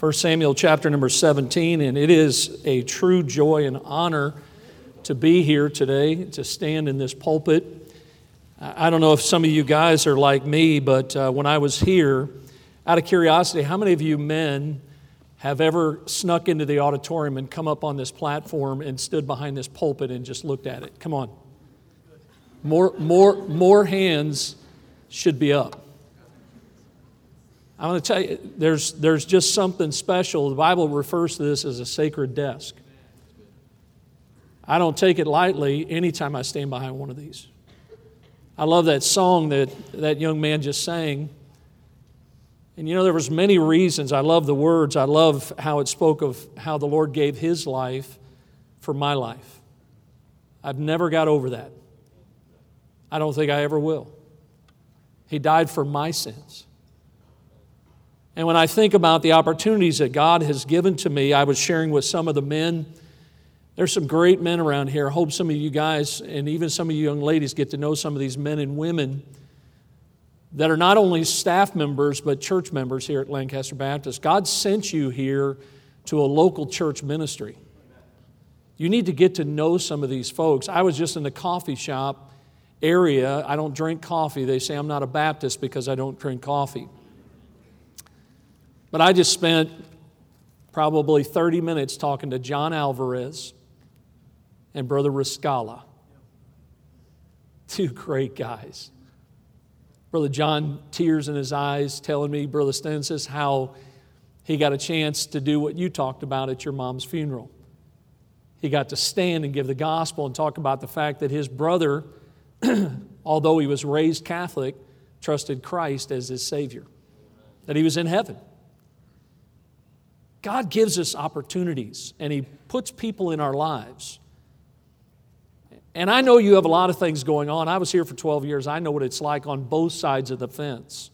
1 Samuel chapter number 17, and it is a true joy and honor to be here today, to stand in this pulpit. I don't know if some of you guys are like me, but when I was here, out of curiosity, how many of you men have ever snuck into the auditorium and come up on this platform and stood behind this pulpit and just looked at it? Come on. More hands should be up. I want to tell you, there's just something special. The Bible refers to this as a sacred desk. I don't take it lightly anytime I stand behind one of these. I love that song that young man just sang. And you know, there was many reasons. I love the words. I love how it spoke of how the Lord gave His life for my life. I've never got over that. I don't think I ever will. He died for my sins. And when I think about the opportunities that God has given to me, I was sharing with some of the men. There's some great men around here. I hope some of you guys and even some of you young ladies get to know some of these men and women that are not only staff members, but church members here at Lancaster Baptist. God sent you here to a local church ministry. You need to get to know some of these folks. I was just in the coffee shop area. I don't drink coffee. They say I'm not a Baptist because I don't drink coffee. But I just spent probably 30 minutes talking to John Alvarez and Brother Rascala. Two great guys. Brother John, tears in his eyes, telling me, Brother Stensis, how he got a chance to do what you talked about at your mom's funeral. He got to stand and give the gospel and talk about the fact that his brother, although he was raised Catholic, trusted Christ as his Savior, that he was in heaven. God gives us opportunities, and He puts people in our lives. And I know you have a lot of things going on. I was here for 12 years. I know what it's like on both sides of the fence.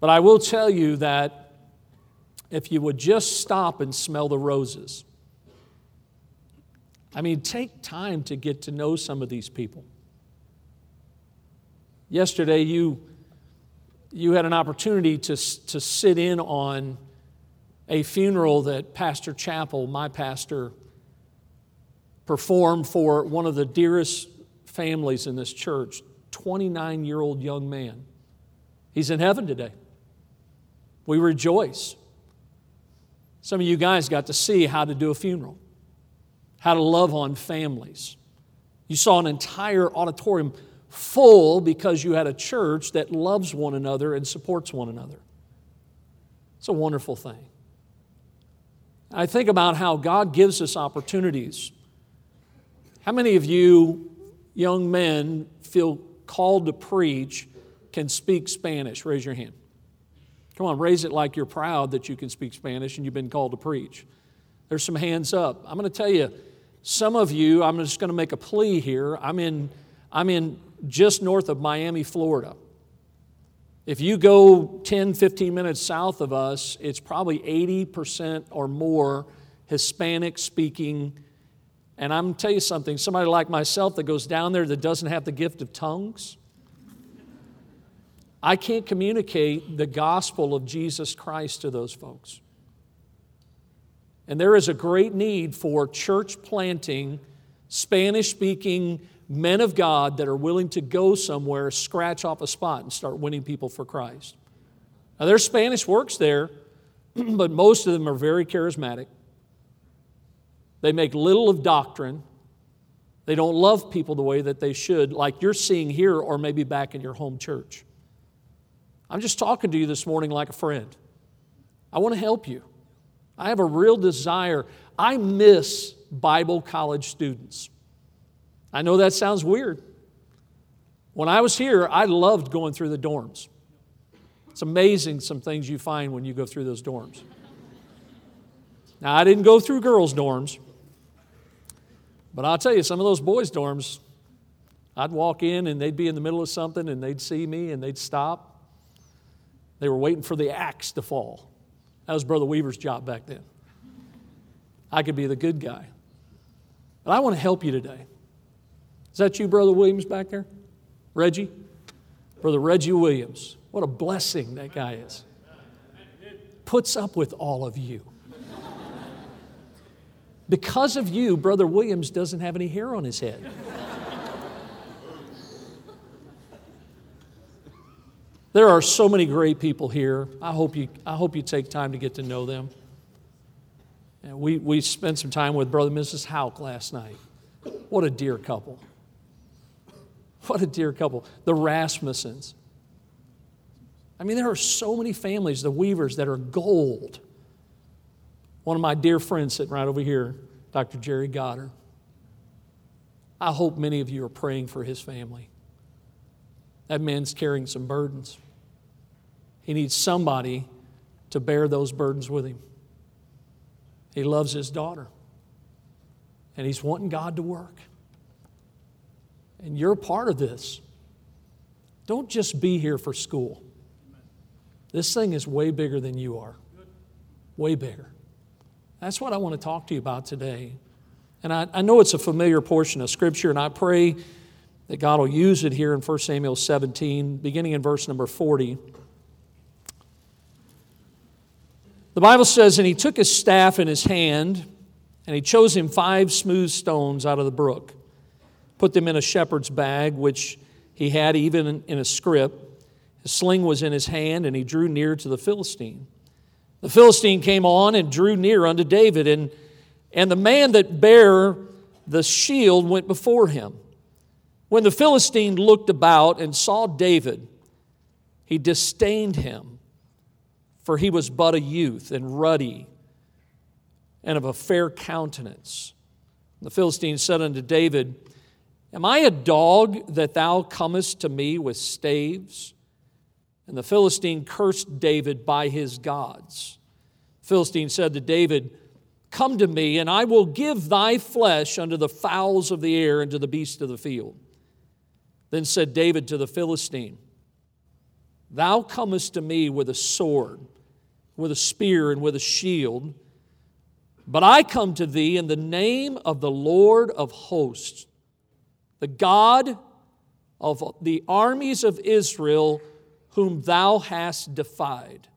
But I will tell you that if you would just stop and smell the roses. I mean, take time to get to know some of these people. Yesterday, you had an opportunity to sit in on a funeral that Pastor Chappell, my pastor, performed for one of the dearest families in this church, 29-year-old young man. He's in heaven today. We rejoice. Some of you guys got to see how to do a funeral, how to love on families. You saw an entire auditorium full because you had a church that loves one another and supports one another. It's a wonderful thing. I think about how God gives us opportunities. How many of you young men feel called to preach, can speak Spanish? Raise your hand. Come on, raise it like you're proud that you can speak Spanish and you've been called to preach. There's some hands up. I'm going to tell you, some of you, I'm just going to make a plea here. I'm in just north of Miami, Florida. If you go 10, 15 minutes south of us, it's probably 80% or more Hispanic-speaking. And I'm going to tell you something, somebody like myself that goes down there that doesn't have the gift of tongues, I can't communicate the gospel of Jesus Christ to those folks. And there is a great need for church-planting, Spanish-speaking men of God that are willing to go somewhere, scratch off a spot, and start winning people for Christ. Now, there's Spanish works there, but most of them are very charismatic. They make little of doctrine. They don't love people the way that they should, like you're seeing here or maybe back in your home church. I'm just talking to you this morning like a friend. I want to help you. I have a real desire. I miss Bible college students. I know that sounds weird. When I was here, I loved going through the dorms. It's amazing some things you find when you go through those dorms. Now, I didn't go through girls' dorms, but I'll tell you, some of those boys' dorms, I'd walk in and they'd be in the middle of something and they'd see me and they'd stop. They were waiting for the axe to fall. That was Brother Weaver's job back then. I could be the good guy. But I want to help you today. Is that you, Brother Williams, back there? Reggie? Brother Reggie Williams. What a blessing that guy is. puts up with all of you. Because of you, Brother Williams doesn't have any hair on his head. There are so many great people here. I hope you take time to get to know them. And we spent some time with Brother and Mrs. Houck last night. What a dear couple. What a dear couple. The Rasmussens. I mean, there are so many families, the Weavers, that are gold. One of my dear friends sitting right over here, Dr. Jerry Goddard. I hope many of you are praying for his family. That man's carrying some burdens. He needs somebody to bear those burdens with him. He loves his daughter. And he's wanting God to work. And you're a part of this. Don't just be here for school. This thing is way bigger than you are. Way bigger. That's what I want to talk to you about today. And I know it's a familiar portion of Scripture, and I pray that God will use it here in 1 Samuel 17, beginning in verse number 40. The Bible says, "And he took his staff in his hand, and he chose him 5 smooth stones out of the brook, put them in a shepherd's bag, which he had even in a scrip. His sling was in his hand, and he drew near to the Philistine. The Philistine came on and drew near unto David, and the man that bare the shield went before him. When the Philistine looked about and saw David, he disdained him, for he was but a youth and ruddy and of a fair countenance. The Philistine said unto David, Am I a dog that thou comest to me with staves? And the Philistine cursed David by his gods. The Philistine said to David, Come to me, and I will give thy flesh unto the fowls of the air and to the beasts of the field. Then said David to the Philistine, Thou comest to me with a sword, with a spear, and with a shield. But I come to thee in the name of the Lord of hosts, the God of the armies of Israel, whom thou hast defied.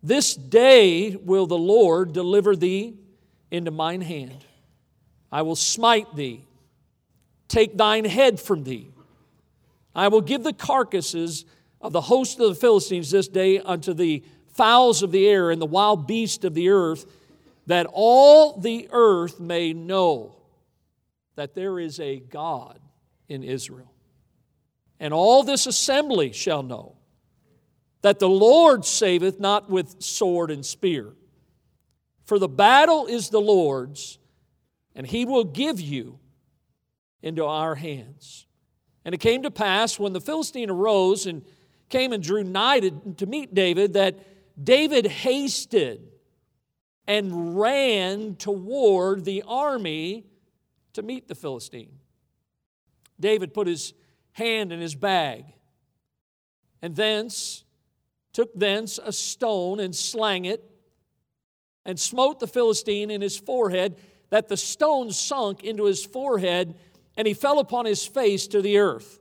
This day will the Lord deliver thee into mine hand. I will smite thee, take thine head from thee. I will give the carcasses of the host of the Philistines this day unto the fowls of the air and the wild beasts of the earth, that all the earth may know that there is a God in Israel. And all this assembly shall know that the Lord saveth not with sword and spear. For the battle is the Lord's, and he will give you into our hands. And it came to pass, when the Philistine arose and came and drew nigh to meet David, that David hasted and ran toward the army to meet the Philistine. David put his hand in his bag, and took thence a stone and slang it, and smote the Philistine in his forehead, that the stone sunk into his forehead, and he fell upon his face to the earth.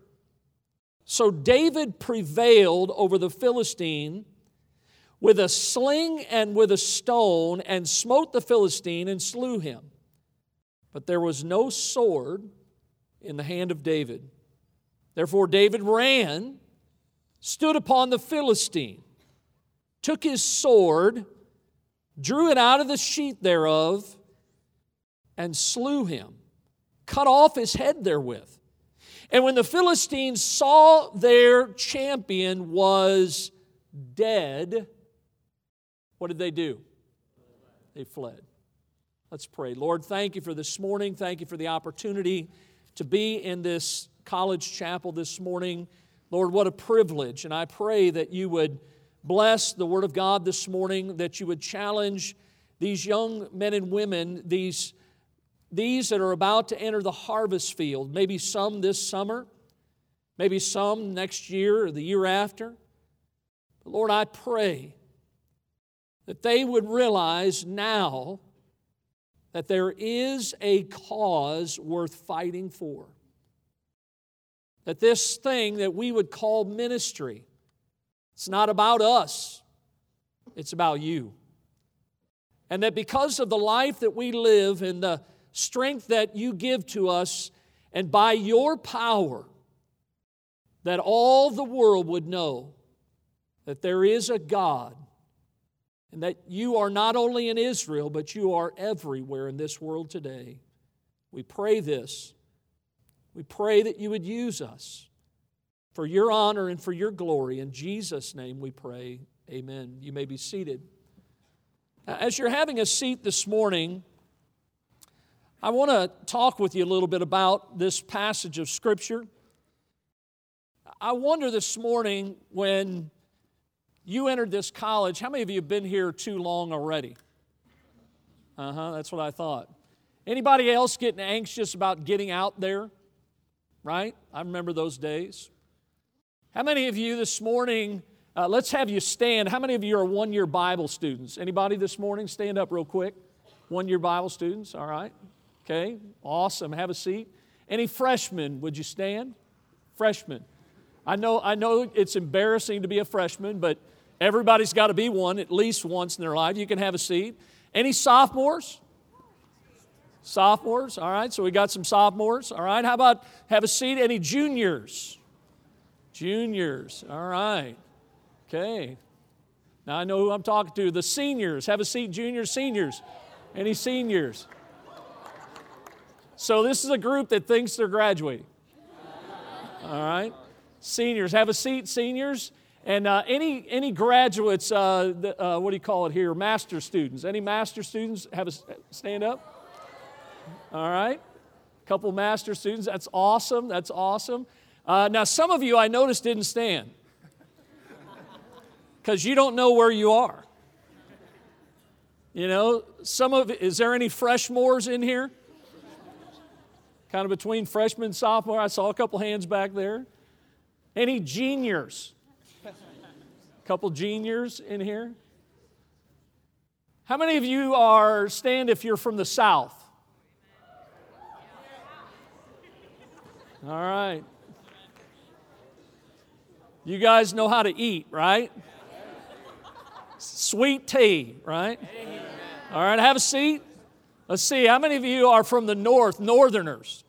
So David prevailed over the Philistine with a sling and with a stone, and smote the Philistine and slew him. But there was no sword in the hand of David. Therefore David ran, stood upon the Philistine, took his sword, drew it out of the sheath thereof, and slew him, cut off his head therewith. And when the Philistines saw their champion was dead, what did they do? They fled. Let's pray. Lord, thank you for this morning. Thank you for the opportunity to be in this college chapel this morning. Lord, what a privilege, and I pray that you would bless the Word of God this morning, that you would challenge these young men and women, these that are about to enter the harvest field, maybe some this summer, maybe some next year or the year after. But Lord, I pray that they would realize now that there is a cause worth fighting for. That this thing that we would call ministry, it's not about us. It's about you. And that because of the life that we live and the strength that you give to us, and by your power, that all the world would know that there is a God and that you are not only in Israel, but you are everywhere in this world today. We pray this. We pray that you would use us for your honor and for your glory. In Jesus' name we pray. Amen. You may be seated. As you're having a seat this morning, I want to talk with you a little bit about this passage of Scripture. I wonder this morning, when you entered this college, how many of you have been here too long already? That's what I thought. Anybody else getting anxious about getting out there? Right? I remember those days. How many of you this morning, let's have you stand. How many of you are one-year Bible students? Anybody this morning? Stand up real quick. One-year Bible students, all right. Okay, awesome. Have a seat. Any freshmen, would you stand? Freshmen. I know it's embarrassing to be a freshman, but everybody's got to be one at least once in their life. You can have a seat. Any sophomores? Sophomores, all right, so we got some sophomores, all right. How about have a seat? Any juniors? Juniors, all right, okay. Now I know who I'm talking to, the seniors. Have a seat, juniors, seniors. Any seniors? So this is a group that thinks they're graduating, all right. Seniors, have a seat, seniors. And any graduates, what do you call it here, master students. Any master students, have a stand up? All right, a couple master students. That's awesome. That's awesome. Now, some of you I noticed didn't stand because you don't know where you are. You know, is there any freshmores in here? Kind of between freshman and sophomore. I saw a couple hands back there. Any juniors? A couple juniors in here. How many of you are stand if you're from the South? All right. You guys know how to eat, right? Sweet tea, right? All right, have a seat. Let's see, how many of you are from the north, northerners?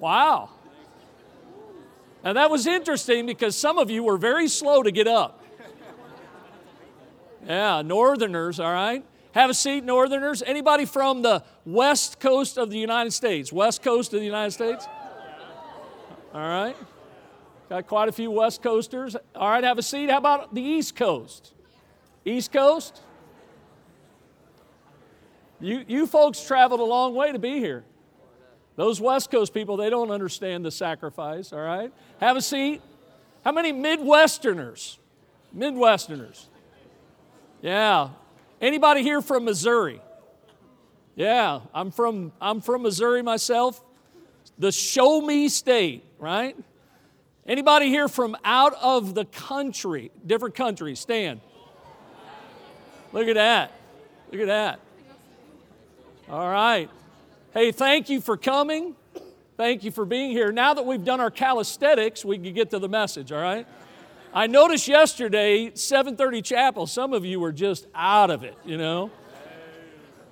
Wow. Now that was interesting because some of you were very slow to get up. Yeah, northerners, all right. Have a seat, northerners. Anybody from the west coast of the United States? West coast of the United States? All right. Got quite a few west coasters. All right, have a seat. How about the east coast? East coast? You folks traveled a long way to be here. Those west coast people, they don't understand the sacrifice, all right? Have a seat. How many Midwesterners? Midwesterners. Yeah. Anybody here from Missouri? Yeah, I'm from Missouri myself. The show me state, right? Anybody here from out of the country, different countries? Stand. Look at that. Look at that. All right. Hey, thank you for coming. Thank you for being here. Now that we've done our calisthenics, we can get to the message, all right? I noticed yesterday, 7:30 chapel, some of you were just out of it, you know.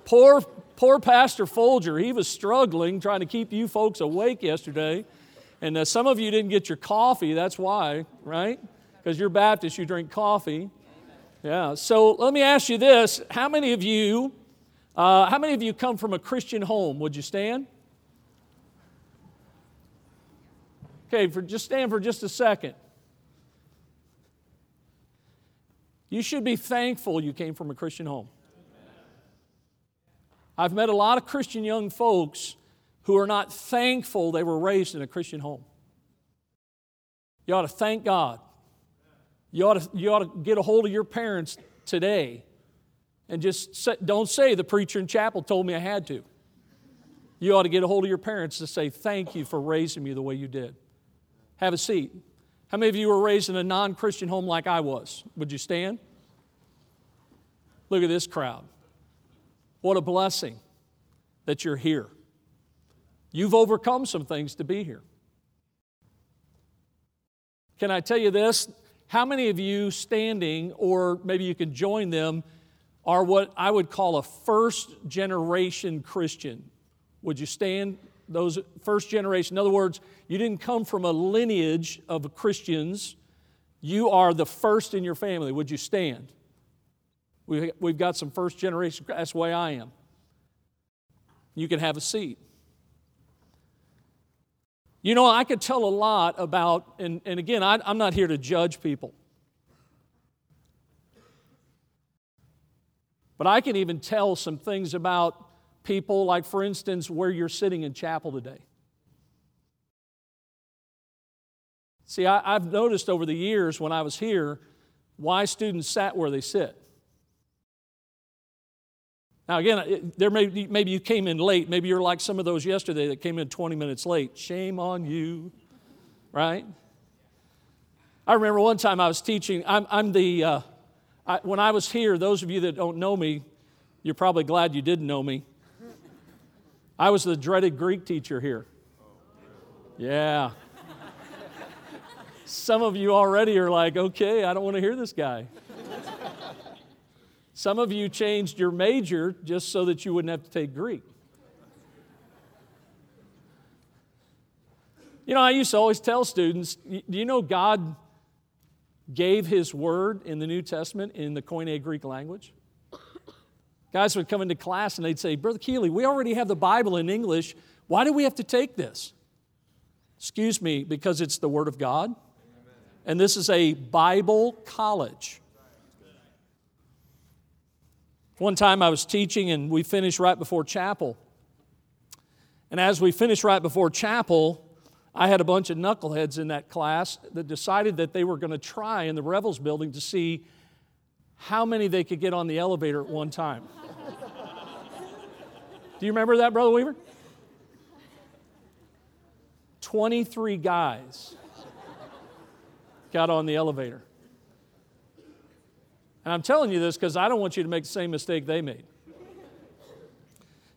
Poor Pastor Folger, he was struggling trying to keep you folks awake yesterday. And some of you didn't get your coffee, that's why, right? Because you're Baptist, you drink coffee. Yeah, so let me ask you this. How many of you come from a Christian home? Would you stand? Okay, stand for just a second. You should be thankful you came from a Christian home. I've met a lot of Christian young folks who are not thankful they were raised in a Christian home. You ought to thank God. You ought to get a hold of your parents today and just don't say, the preacher in chapel told me I had to. You ought to get a hold of your parents to say, thank you for raising me the way you did. Have a seat. How many of you were raised in a non-Christian home like I was? Would you stand? Look at this crowd. What a blessing that you're here. You've overcome some things to be here. Can I tell you this? How many of you standing, or maybe you can join them, are what I would call a first-generation Christian? Would you stand? Those first generation, in other words, you didn't come from a lineage of Christians. You are the first in your family. Would you stand? We've got some first generation. That's the way I am. You can have a seat. You know, I could tell a lot about, and again, I'm not here to judge people. But I can even tell some things about people, like for instance, where you're sitting in chapel today. See, I've noticed over the years when I was here, why students sat where they sit. Now again, there maybe you came in late. Maybe you're like some of those yesterday that came in 20 minutes late. Shame on you, right? I remember one time I was teaching. When I was here, those of you that don't know me, you're probably glad you didn't know me. I was the dreaded Greek teacher here. Yeah. Some of you already are like, okay, I don't want to hear this guy. Some of you changed your major just so that you wouldn't have to take Greek. You know, I used to always tell students, do you know God gave His Word in the New Testament in the Koine Greek language? Guys would come into class and they'd say, Brother Keeley, we already have the Bible in English. Why do we have to take this? Excuse me, because it's the Word of God. Amen. And this is a Bible college. One time I was teaching and we finished right before chapel. And as we finished right before chapel, I had a bunch of knuckleheads in that class that decided that they were going to try in the Revels building to see how many they could get on the elevator at one time. Do you remember that, Brother Weaver? 23 guys got on the elevator. And I'm telling you this because I don't want you to make the same mistake they made.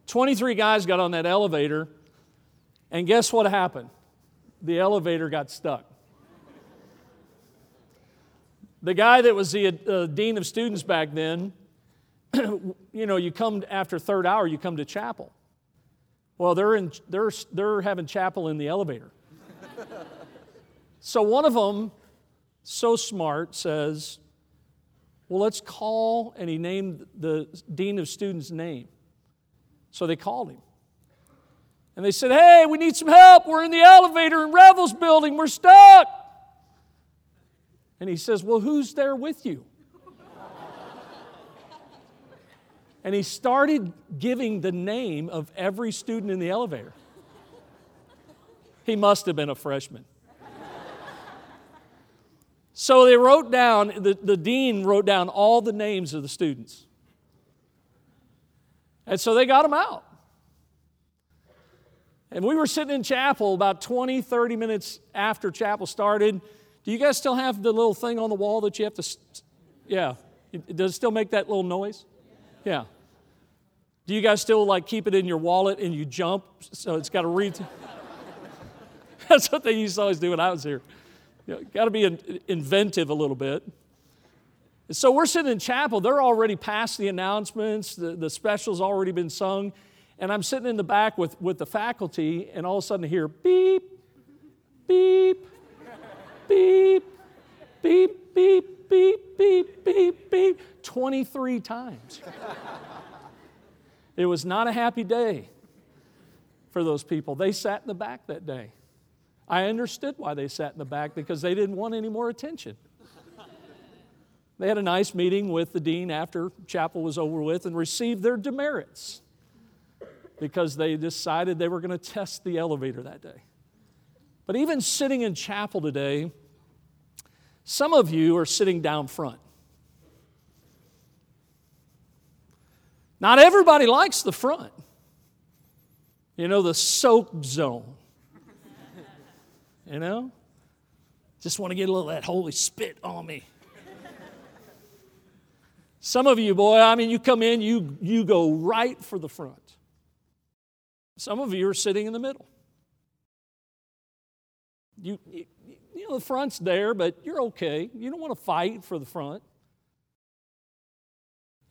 23 guys got on that elevator, and guess what happened? The elevator got stuck. The guy that was the dean of students back then, you know, you come after third hour, you come to chapel. Well, they're having chapel in the elevator. So one of them, so smart, says, well, let's call, and he named the dean of students' name. So they called him. And they said, hey, we need some help. We're in the elevator in Revels building. We're stuck. And he says, well, who's there with you? And he started giving the name of every student in the elevator. He must have been a freshman. So they wrote down, the dean wrote down all the names of the students. And so they got them out. And we were sitting in chapel about 20, 30 minutes after chapel started. Do you guys still have the little thing on the wall that you have to, yeah. Does it still make that little noise? Yeah. Do you guys still like keep it in your wallet and you jump so it's got to read? That's what they used to always do when I was here. You know, got to be inventive a little bit. So we're sitting in chapel. They're already past the announcements. The special's already been sung. And I'm sitting in the back with the faculty, and all of a sudden I hear beep, beep, beep, beep, beep, beep, beep, beep, beep, 23 times. It was not a happy day for those people. They sat in the back that day. I understood why they sat in the back, because they didn't want any more attention. They had a nice meeting with the dean after chapel was over with and received their demerits because they decided they were going to test the elevator that day. But even sitting in chapel today, some of you are sitting down front. Not everybody likes the front. You know, the soak zone. You know? Just want to get a little of that Holy Spit on me. Some of you, boy, I mean, you come in, you go right for the front. Some of you are sitting in the middle. You you know, the front's there, but you're okay. You don't want to fight for the front.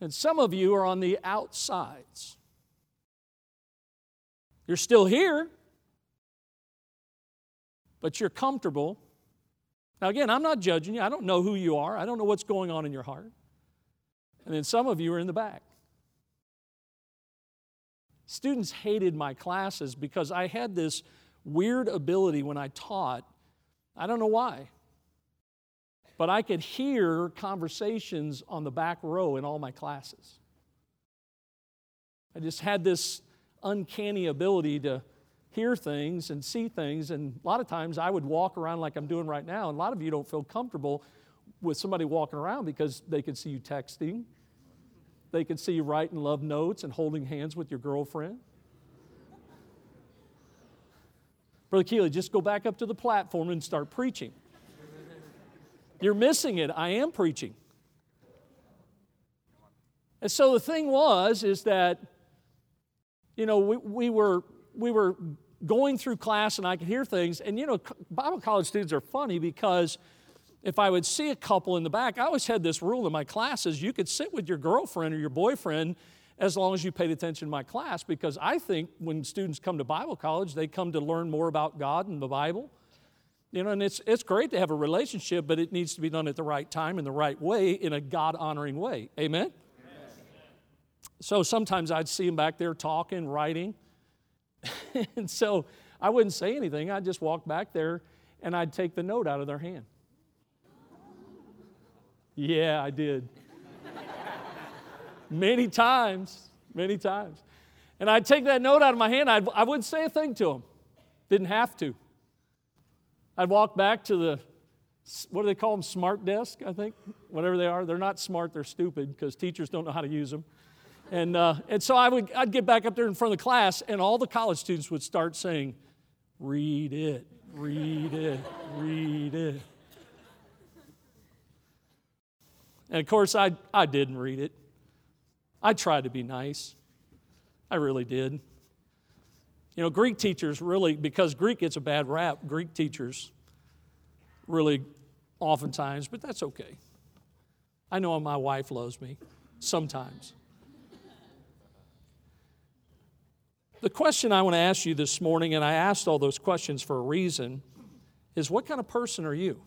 And some of you are on the outsides. You're still here, but you're comfortable. Now, again, I'm not judging you. I don't know who you are. I don't know what's going on in your heart. And then some of you are in the back. Students hated my classes because I had this weird ability when I taught. I don't know why. But I could hear conversations on the back row in all my classes. I just had this uncanny ability to hear things and see things, and a lot of times I would walk around like I'm doing right now, and a lot of you don't feel comfortable with somebody walking around because they could see you texting. They could see you writing love notes and holding hands with your girlfriend. Brother Keeley, just go back up to the platform and start preaching. You're missing it. I am preaching. And so the thing was is that, you know, we were going through class and I could hear things. And, you know, Bible college students are funny because if I would see a couple in the back, I always had this rule in my classes, you could sit with your girlfriend or your boyfriend as long as you paid attention to my class, because I think when students come to Bible college, they come to learn more about God and the Bible. You know, and it's great to have a relationship, but it needs to be done at the right time in the right way, in a God-honoring way. Amen? Amen. So sometimes I'd see them back there talking, writing. And so I wouldn't say anything. I'd just walk back there, and I'd take the note out of their hand. Yeah, I did. Many times. And I'd take that note out of my hand. I wouldn't say a thing to them. Didn't have to. I'd walk back to the, what do they call them, smart desk, I think? Whatever they are. They're not smart, they're stupid, because teachers don't know how to use them. And so I'd get back up there in front of the class, and all the college students would start saying, read it, read it, read it. And of course, I didn't read it. I tried to be nice. I really did. You know, Greek teachers really, because Greek gets a bad rap, Greek teachers really oftentimes, but that's okay. I know my wife loves me sometimes. The question I want to ask you this morning, and I asked all those questions for a reason, is what kind of person are you?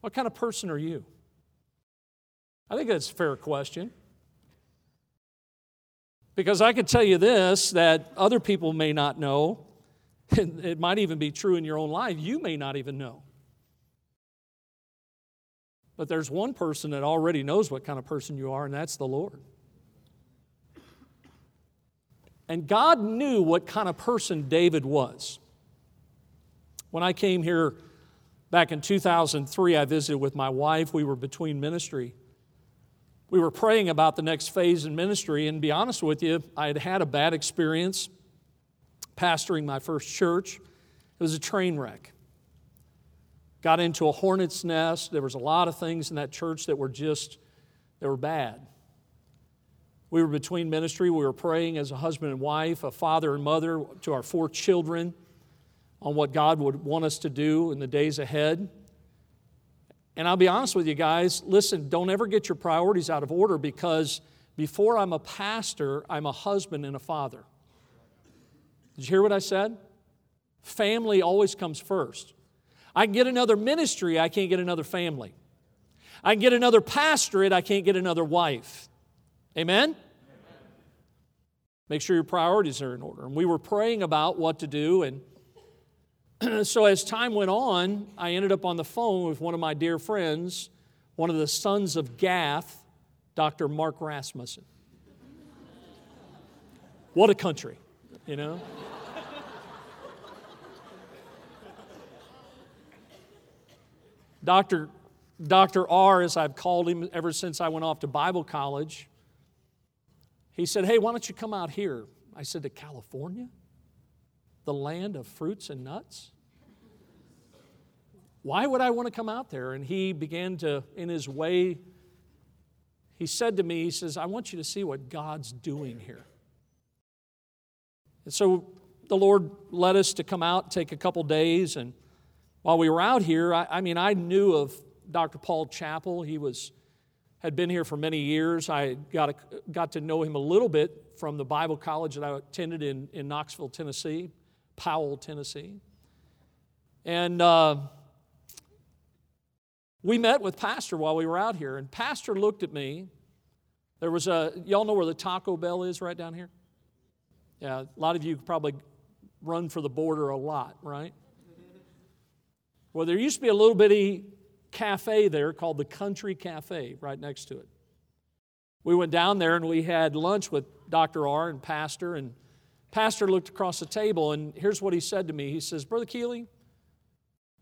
What kind of person are you? I think that's a fair question. Because I could tell you this, that other people may not know, and it might even be true in your own life, you may not even know. But there's one person that already knows what kind of person you are, and that's the Lord. And God knew what kind of person David was. When I came here back in 2003, I visited with my wife. We were between ministry. We were praying about the next phase in ministry, and to be honest with you, I had had a bad experience pastoring my first church. It was a train wreck. Got into a hornet's nest. There was a lot of things in that church that were just, they were bad. We were between ministry. We were praying as a husband and wife, a father and mother to our 4 children on what God would want us to do in the days ahead. And I'll be honest with you guys, listen, don't ever get your priorities out of order, because before I'm a pastor, I'm a husband and a father. Did you hear what I said? Family always comes first. I can get another ministry, I can't get another family. I can get another pastorate, I can't get another wife. Amen? Amen. Make sure your priorities are in order. And we were praying about what to do, and so as time went on, I ended up on the phone with one of my dear friends, one of the sons of Gath, Dr. Mark Rasmussen. What a country, you know? Dr. R, as I've called him ever since I went off to Bible college, he said, hey, why don't you come out here? I said, to California? The land of fruits and nuts? Why would I want to come out there? And he began to, in his way, he said to me, he says, I want you to see what God's doing here. And so the Lord led us to come out, take a couple days, and while we were out here, I knew of Dr. Paul Chappell. He had been here for many years. I got to know him a little bit from the Bible college that I attended in Knoxville, Tennessee, Powell, Tennessee. And we met with Pastor while we were out here, and Pastor looked at me. There was y'all know where the Taco Bell is right down here? Yeah, a lot of you probably run for the border a lot, right? Well, there used to be a little bitty cafe there called the Country Cafe right next to it. We went down there and we had lunch with Dr. R and Pastor looked across the table, and here's what he said to me. He says, "Brother Keeley,"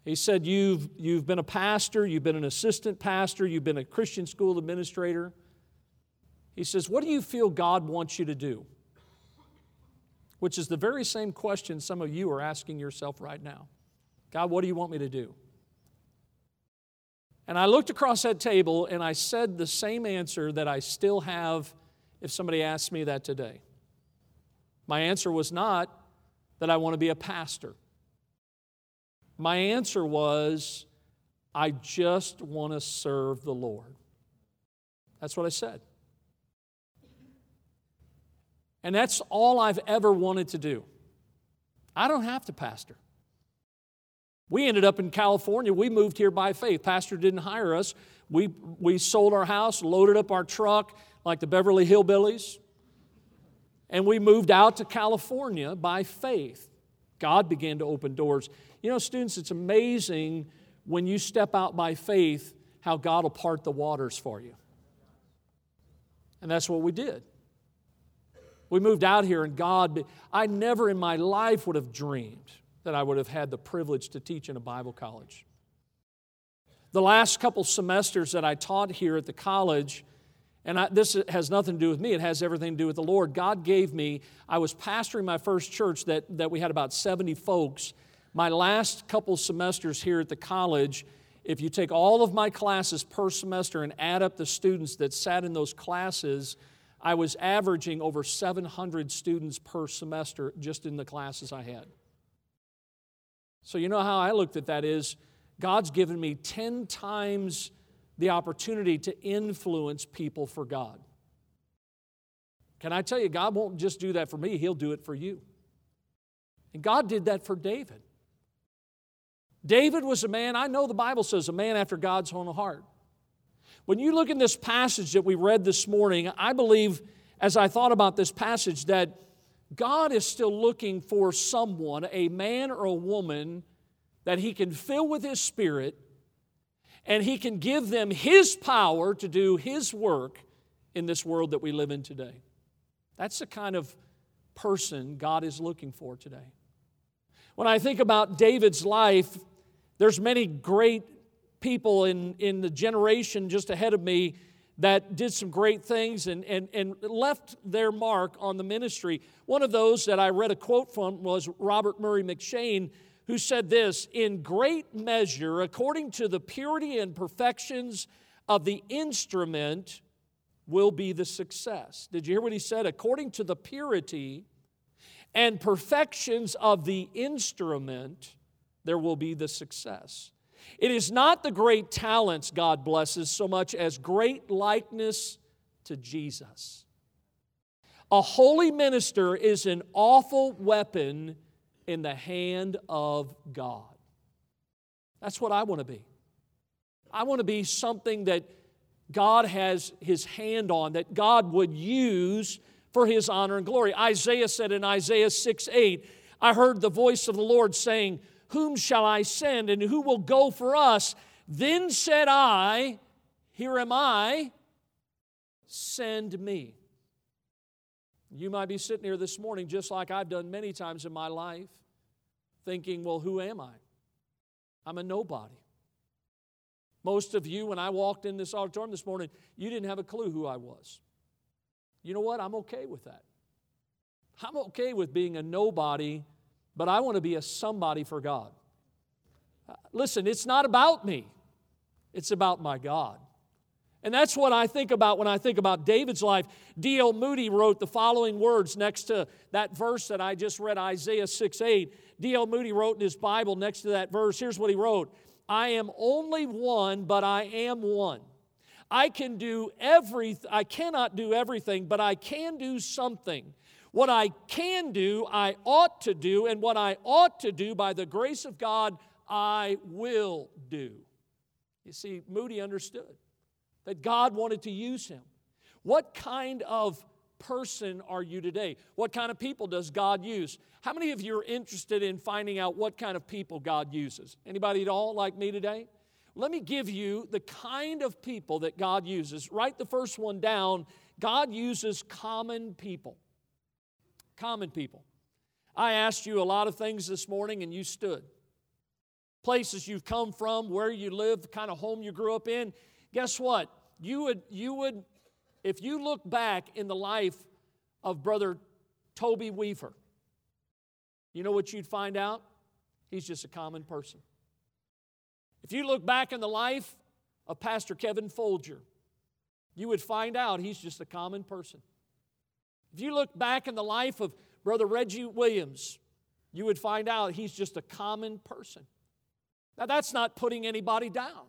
he said, you've been a pastor, you've been an assistant pastor, you've been a Christian school administrator. He says, "What do you feel God wants you to do?" Which is the very same question some of you are asking yourself right now. God, what do you want me to do? And I looked across that table and I said the same answer that I still have if somebody asked me that today. My answer was not that I want to be a pastor. My answer was, I just want to serve the Lord. That's what I said. And that's all I've ever wanted to do. I don't have to pastor. We ended up in California. We moved here by faith. Pastor didn't hire us. We sold our house, loaded up our truck like the Beverly Hillbillies, and we moved out to California by faith. God began to open doors. You know, students, it's amazing when you step out by faith how God will part the waters for you. And that's what we did. We moved out here, and I never in my life would have dreamed that I would have had the privilege to teach in a Bible college. The last couple semesters that I taught here at the college, and this has nothing to do with me, it has everything to do with the Lord. God gave me, I was pastoring my first church that we had about 70 folks. My last couple semesters here at the college, if you take all of my classes per semester and add up the students that sat in those classes, I was averaging over 700 students per semester just in the classes I had. So you know how I looked at that is, God's given me 10 times the opportunity to influence people for God. Can I tell you, God won't just do that for me, He'll do it for you. And God did that for David. David was a man, I know the Bible says, a man after God's own heart. When you look in this passage that we read this morning, I believe, as I thought about this passage, that God is still looking for someone, a man or a woman, that He can fill with His Spirit, and He can give them His power to do His work in this world that we live in today. That's the kind of person God is looking for today. When I think about David's life, there's many great people in the generation just ahead of me that did some great things and left their mark on the ministry. One of those that I read a quote from was Robert Murray McShane, who said this, "In great measure, according to the purity and perfections of the instrument, will be the success." Did you hear what he said? According to the purity and perfections of the instrument, there will be the success. It is not the great talents God blesses so much as great likeness to Jesus. A holy minister is an awful weapon in the hand of God. That's what I want to be. I want to be something that God has His hand on, that God would use for His honor and glory. Isaiah said in Isaiah 6:8, "I heard the voice of the Lord saying, 'Whom shall I send, and who will go for us?' Then said I, 'Here am I, send me.'" You might be sitting here this morning just like I've done many times in my life, thinking, well, who am I? I'm a nobody. Most of you, when I walked in this auditorium this morning, you didn't have a clue who I was. You know what? I'm okay with that. I'm okay with being a nobody, but I want to be a somebody for God. Listen, it's not about me. It's about my God. And that's what I think about when I think about David's life. D.L. Moody wrote the following words next to that verse that I just read, Isaiah 6:8. D.L. Moody wrote in his Bible next to that verse, here's what he wrote: I am only one, but I am one. I cannot do everything, but I can do something. What I can do, I ought to do, and what I ought to do, by the grace of God, I will do. You see, Moody understood that God wanted to use him. What kind of person are you today? What kind of people does God use? How many of you are interested in finding out what kind of people God uses? Anybody at all like me today? Let me give you the kind of people that God uses. Write the first one down. God uses common people. Common people. I asked you a lot of things this morning and you stood. Places you've come from, where you live, the kind of home you grew up in. Guess what? You would, if you look back in the life of Brother Toby Weaver, you know what you'd find out? He's just a common person. If you look back in the life of Pastor Kevin Folger, you would find out he's just a common person. If you look back in the life of Brother Reggie Williams, you would find out he's just a common person. Now, that's not putting anybody down.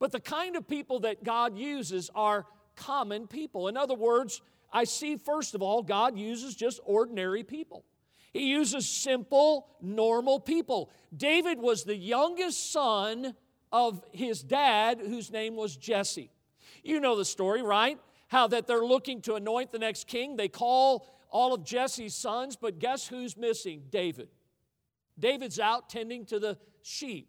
But the kind of people that God uses are common people. In other words, I see, first of all, God uses just ordinary people. He uses simple, normal people. David was the youngest son of his dad, whose name was Jesse. You know the story, right? How that they're looking to anoint the next king. They call all of Jesse's sons, but guess who's missing? David. David's out tending to the sheep.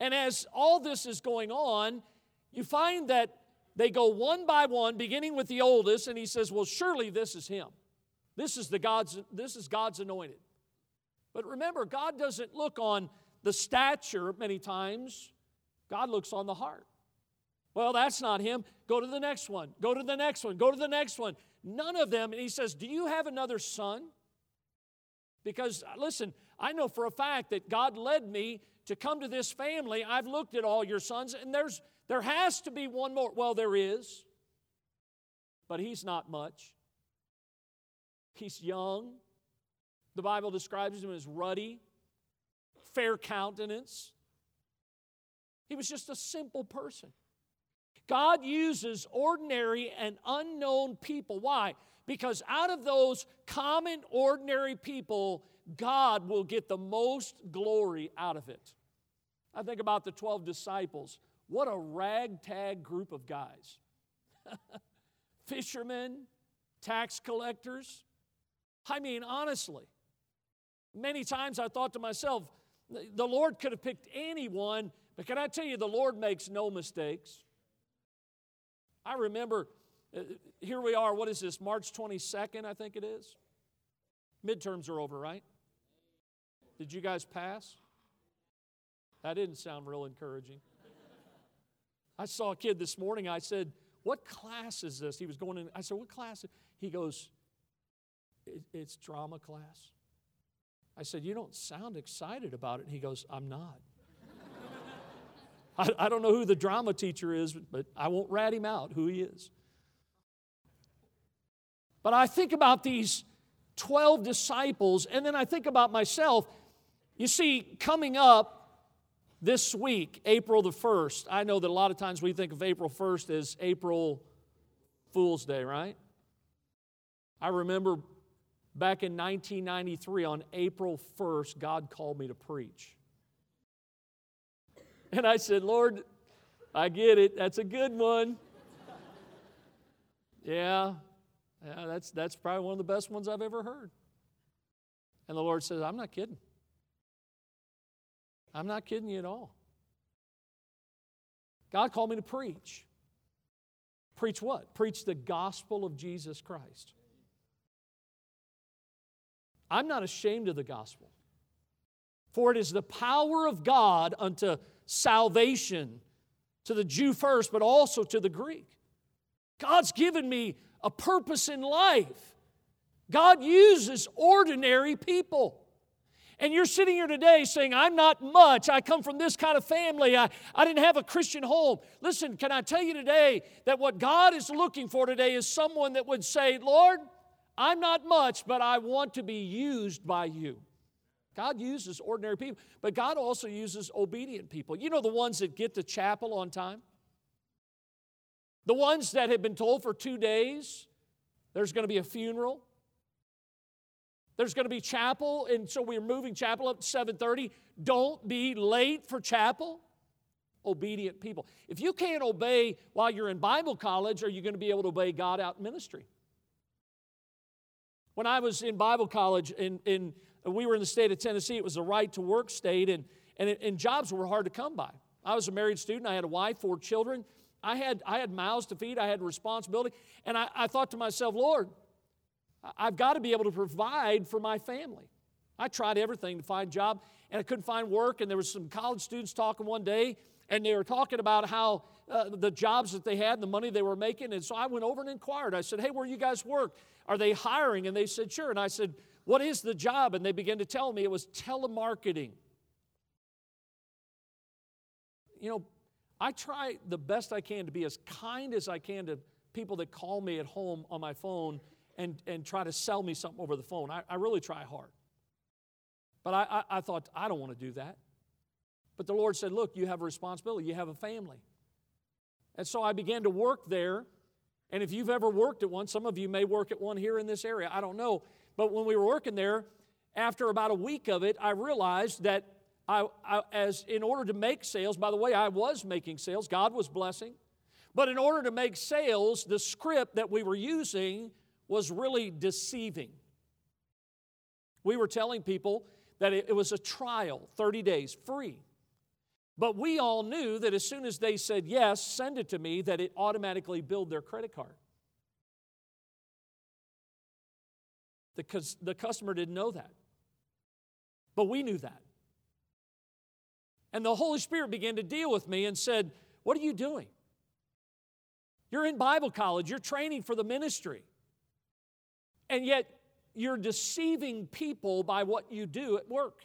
And as all this is going on, you find that they go one by one, beginning with the oldest, and he says, well, surely this is him. This is God's anointed. But remember, God doesn't look on the stature many times. God looks on the heart. Well, that's not him. Go to the next one. Go to the next one. Go to the next one. None of them. And he says, do you have another son? Because, listen, I know for a fact that God led me to come to this family. I've looked at all your sons, and there has to be one more. Well, there is, but he's not much. He's young. The Bible describes him as ruddy, fair countenance. He was just a simple person. God uses ordinary and unknown people. Why? Because out of those common, ordinary people, God will get the most glory out of it. I think about the 12 disciples. What a ragtag group of guys. Fishermen, tax collectors. I mean, honestly, many times I thought to myself, the Lord could have picked anyone, but can I tell you, the Lord makes no mistakes. I remember, here we are, what is this, March 22nd, I think it is? Midterms are over, right? Did you guys pass? That didn't sound real encouraging. I saw a kid this morning. I said, what class is this? He was going in. I said, what class? He goes, it's drama class. I said, you don't sound excited about it. And he goes, I'm not. I don't know who the drama teacher is, but I won't rat him out who he is. But I think about these 12 disciples, and then I think about myself. You see, coming up, this week, April the 1st, I know that a lot of times we think of April 1st as April Fool's Day, right? I remember back in 1993 on April 1st, God called me to preach. And I said, Lord, I get it. That's a good one. Yeah, that's probably one of the best ones I've ever heard. And the Lord says, I'm not kidding. I'm not kidding you at all. God called me to preach. Preach what? Preach the gospel of Jesus Christ. I'm not ashamed of the gospel. For it is the power of God unto salvation, to the Jew first, but also to the Greek. God's given me a purpose in life. God uses ordinary people. And you're sitting here today saying, I'm not much. I come from this kind of family. I didn't have a Christian home. Listen, can I tell you today that what God is looking for today is someone that would say, Lord, I'm not much, but I want to be used by you. God uses ordinary people, but God also uses obedient people. You know, the ones that get to chapel on time? The ones that have been told for 2 days there's going to be a funeral. There's going to be chapel, and so we're moving chapel up to 7:30. Don't be late for chapel. Obedient people. If you can't obey while you're in Bible college, are you going to be able to obey God out in ministry? When I was in Bible college in we were in the state of Tennessee. It was a right-to-work state, and jobs were hard to come by. I was a married student. I had a wife, 4 children. I had mouths to feed. I had responsibility. And I thought to myself, Lord, I've got to be able to provide for my family. I tried everything to find a job, and I couldn't find work. And there were some college students talking one day, and they were talking about how the jobs that they had and the money they were making. And so I went over and inquired. I said, hey, where you guys work? Are they hiring? And they said, sure. And I said, what is the job? And they began to tell me it was telemarketing. You know, I try the best I can to be as kind as I can to people that call me at home on my phone and try to sell me something over the phone. I really try hard. But I thought, I don't want to do that. But the Lord said, look, you have a responsibility. You have a family. And so I began to work there. And if you've ever worked at one, some of you may work at one here in this area. I don't know. But when we were working there, after about a week of it, I realized that as in order to make sales, by the way, I was making sales. God was blessing. But in order to make sales, the script that we were using was really deceiving. We were telling people that it was a trial, 30 days, free. But we all knew that as soon as they said, yes, send it to me, that it automatically billed their credit card. The customer didn't know that. But we knew that. And the Holy Spirit began to deal with me and said, what are you doing? You're in Bible college. You're training for the ministry. And yet you're deceiving people by what you do at work.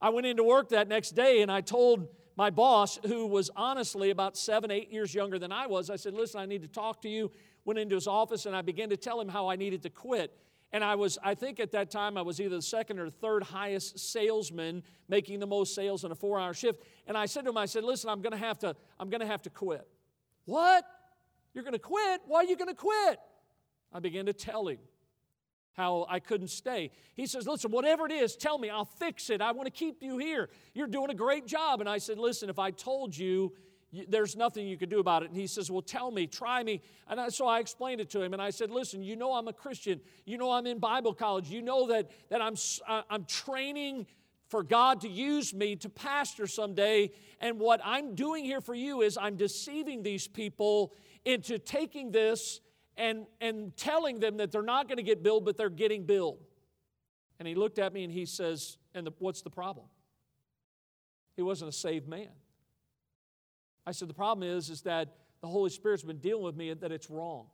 I went into work that next day, and I told my boss, who was honestly about 7-8 years younger than I was, I said, listen, I need to talk to you. Went into his office, and I began to tell him how I needed to quit. And I think at that time, I was either the second or third highest salesman, making the most sales in a 4-hour shift. And I said to him, I said, listen, I'm going to have to quit. What? You're going to quit? Why are you going to quit? I began to tell him how I couldn't stay. He says, listen, whatever it is, tell me. I'll fix it. I want to keep you here. You're doing a great job. And I said, listen, if I told you, there's nothing you could do about it. And he says, well, tell me, try me. And so I explained it to him. And I said, listen, you know I'm a Christian. You know I'm in Bible college. You know that I'm training for God to use me to pastor someday. And what I'm doing here for you is I'm deceiving these people into taking this and telling them that they're not going to get billed, but they're getting billed. And he looked at me and he says, what's the problem? He wasn't a saved man. I said, the problem is that the Holy Spirit's been dealing with me and that it's wrong.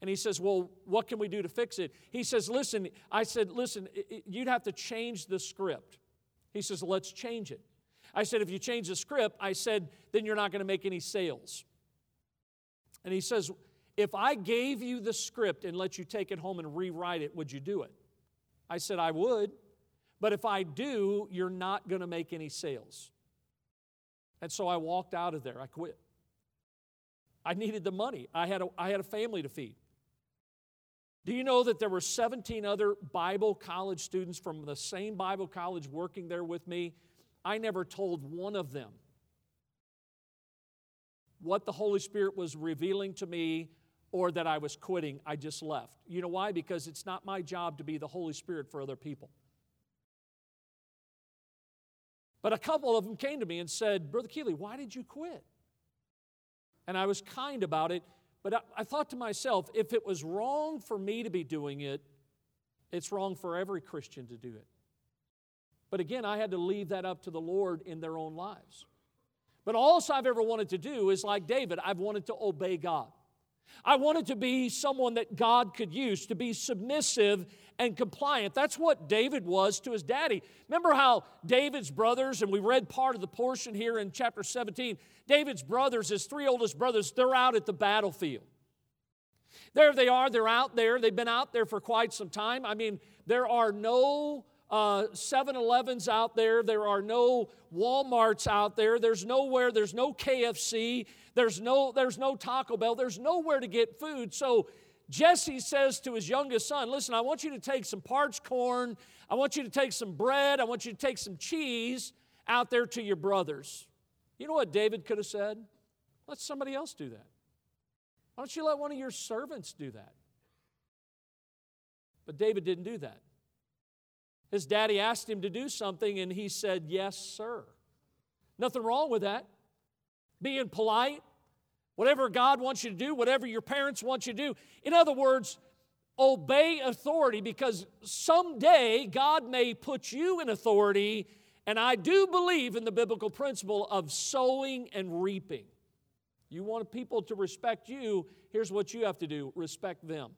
And he says, well, what can we do to fix it? He says, listen, I said, listen, you'd have to change the script. He says, let's change it. I said, if you change the script, I said, then you're not going to make any sales. And he says, if I gave you the script and let you take it home and rewrite it, would you do it? I said, I would, but if I do, you're not going to make any sales. And so I walked out of there. I quit. I needed the money. I had a family to feed. Do you know that there were 17 other Bible college students from the same Bible college working there with me? I never told one of them what the Holy Spirit was revealing to me or that I was quitting. I just left. You know why? Because it's not my job to be the Holy Spirit for other people. But a couple of them came to me and said, Brother Keeley, why did you quit? And I was kind about it, but I thought to myself, if it was wrong for me to be doing it, it's wrong for every Christian to do it. But again, I had to leave that up to the Lord in their own lives. But all I've ever wanted to do is like David, I've wanted to obey God. I wanted to be someone that God could use, to be submissive and compliant. That's what David was to his daddy. Remember how David's brothers, and we read part of the portion here in chapter 17, David's brothers, his three oldest brothers, they're out at the battlefield. There they are, they're out there. They've been out there for quite some time. I mean, there are no 7-Elevens out there. There are no Walmarts out there. There's nowhere. There's no KFC. There's no Taco Bell. There's nowhere to get food. So Jesse says to his youngest son, listen, I want you to take some parched corn. I want you to take some bread. I want you to take some cheese out there to your brothers. You know what David could have said? Let somebody else do that. Why don't you let one of your servants do that? But David didn't do that. His daddy asked him to do something, and he said, yes, sir. Nothing wrong with that. Being polite, whatever God wants you to do, whatever your parents want you to do. In other words, obey authority, because someday God may put you in authority, and I do believe in the biblical principle of sowing and reaping. You want people to respect you, here's what you have to do, respect them.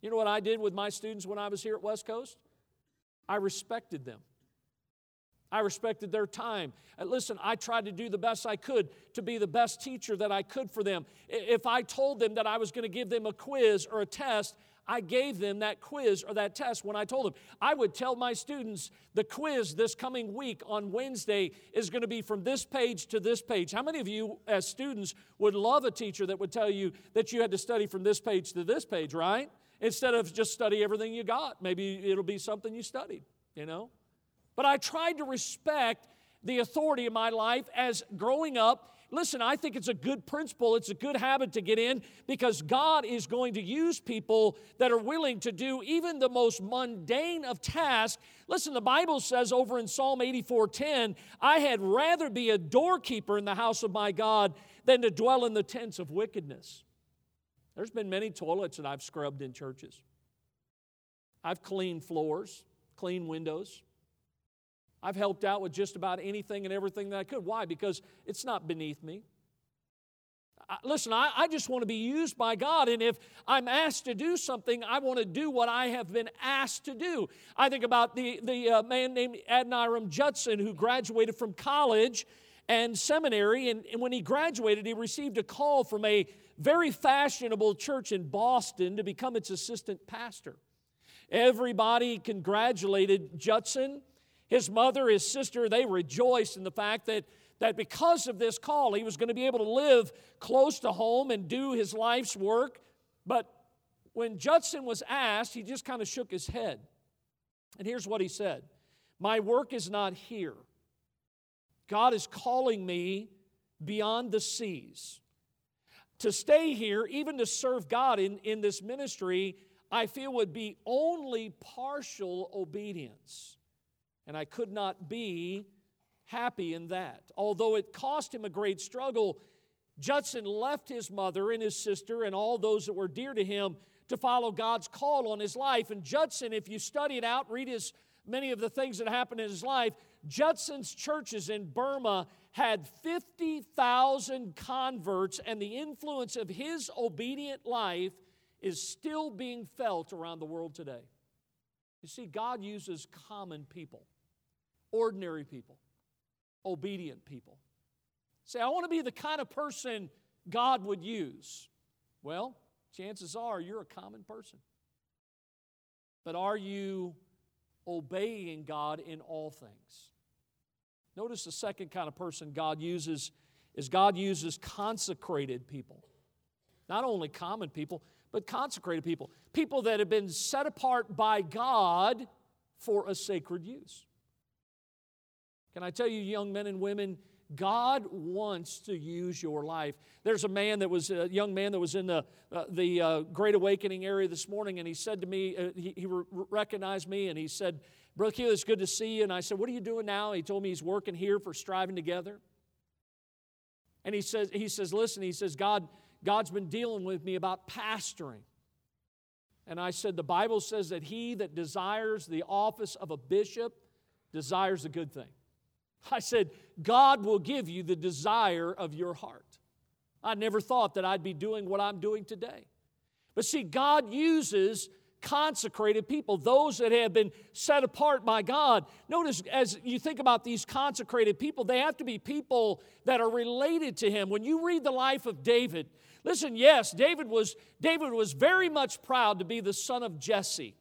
You know what I did with my students when I was here at West Coast? I respected them. I respected their time. And listen, I tried to do the best I could to be the best teacher that I could for them. If I told them that I was going to give them a quiz or a test, I gave them that quiz or that test when I told them. I would tell my students the quiz this coming week on Wednesday is going to be from this page to this page. How many of you as students would love a teacher that would tell you that you had to study from this page to this page, right? Instead of just study everything you got. Maybe it'll be something you studied, you know. But I tried to respect the authority in my life as growing up. Listen, I think it's a good principle. It's a good habit to get in because God is going to use people that are willing to do even the most mundane of tasks. Listen, the Bible says over in Psalm 84:10, I had rather be a doorkeeper in the house of my God than to dwell in the tents of wickedness. There's been many toilets that I've scrubbed in churches. I've cleaned floors, cleaned windows. I've helped out with just about anything and everything that I could. Why? Because it's not beneath me. I just want to be used by God, and if I'm asked to do something, I want to do what I have been asked to do. I think about the man named Adoniram Judson who graduated from college and seminary, and when he graduated, he received a call from a very fashionable church in Boston to become its assistant pastor. Everybody congratulated Judson. His mother, his sister, they rejoiced in the fact that because of this call, he was going to be able to live close to home and do his life's work. But when Judson was asked, he just kind of shook his head. And here's what he said. My work is not here. God is calling me beyond the seas. To stay here, even to serve God in this ministry, I feel would be only partial obedience. And I could not be happy in that. Although it cost him a great struggle, Judson left his mother and his sister and all those that were dear to him to follow God's call on his life. And Judson, if you study it out, read many of the things that happened in his life, Judson's churches in Burma had 50,000 converts, and the influence of his obedient life is still being felt around the world today. You see, God uses common people, ordinary people, obedient people. Say, I want to be the kind of person God would use. Well, chances are you're a common person. But are you obeying God in all things? Notice the second kind of person God uses is God uses consecrated people. Not only common people, but consecrated people. People that have been set apart by God for a sacred use. Can I tell you, young men and women, God wants to use your life. There's a young man that was in the Great Awakening area this morning, and he said to me, he recognized me, and he said, Brother Keeley, it's good to see you. And I said, what are you doing now? He told me he's working here for Striving Together. And he says, listen, he says, God's been dealing with me about pastoring. And I said, the Bible says that he that desires the office of a bishop desires a good thing. I said, God will give you the desire of your heart. I never thought that I'd be doing what I'm doing today. But see, God uses consecrated people, those that have been set apart by God. Notice, as you think about these consecrated people, they have to be people that are related to him. When you read the life of David, listen, yes, David was very much proud to be the son of Jesse.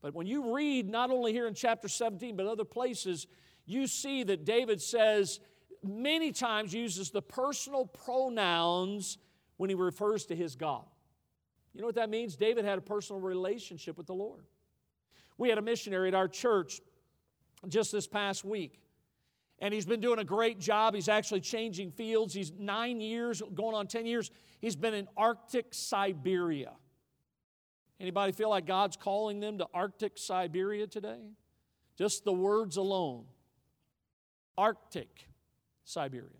But when you read, not only here in chapter 17, but other places, you see that David says, many times uses the personal pronouns when he refers to his God. You know what that means? David had a personal relationship with the Lord. We had a missionary at our church just this past week, and he's been doing a great job. He's actually changing fields. He's 9 years, going on 10 years. He's been in Arctic Siberia. Anybody feel like God's calling them to Arctic Siberia today? Just the words alone. Arctic Siberia.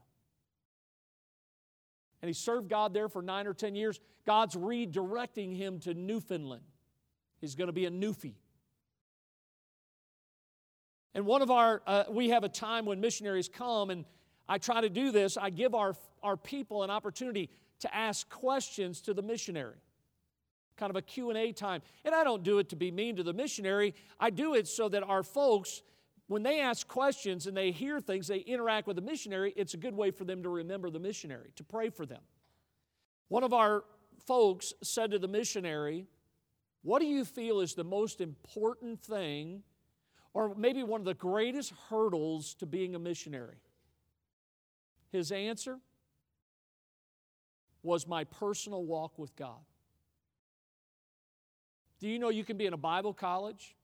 And he served God there for 9 or 10 years. God's redirecting him to Newfoundland. He's going to be a Newfie. And one of our, we have a time when missionaries come, and I try to do this. I give our people an opportunity to ask questions to the missionary. Kind of a Q&A time. And I don't do it to be mean to the missionary. I do it so that our folks, when they ask questions and they hear things, they interact with the missionary, it's a good way for them to remember the missionary, to pray for them. One of our folks said to the missionary, what do you feel is the most important thing, or maybe one of the greatest hurdles to being a missionary? His answer was, my personal walk with God. Do you know you can be in a Bible college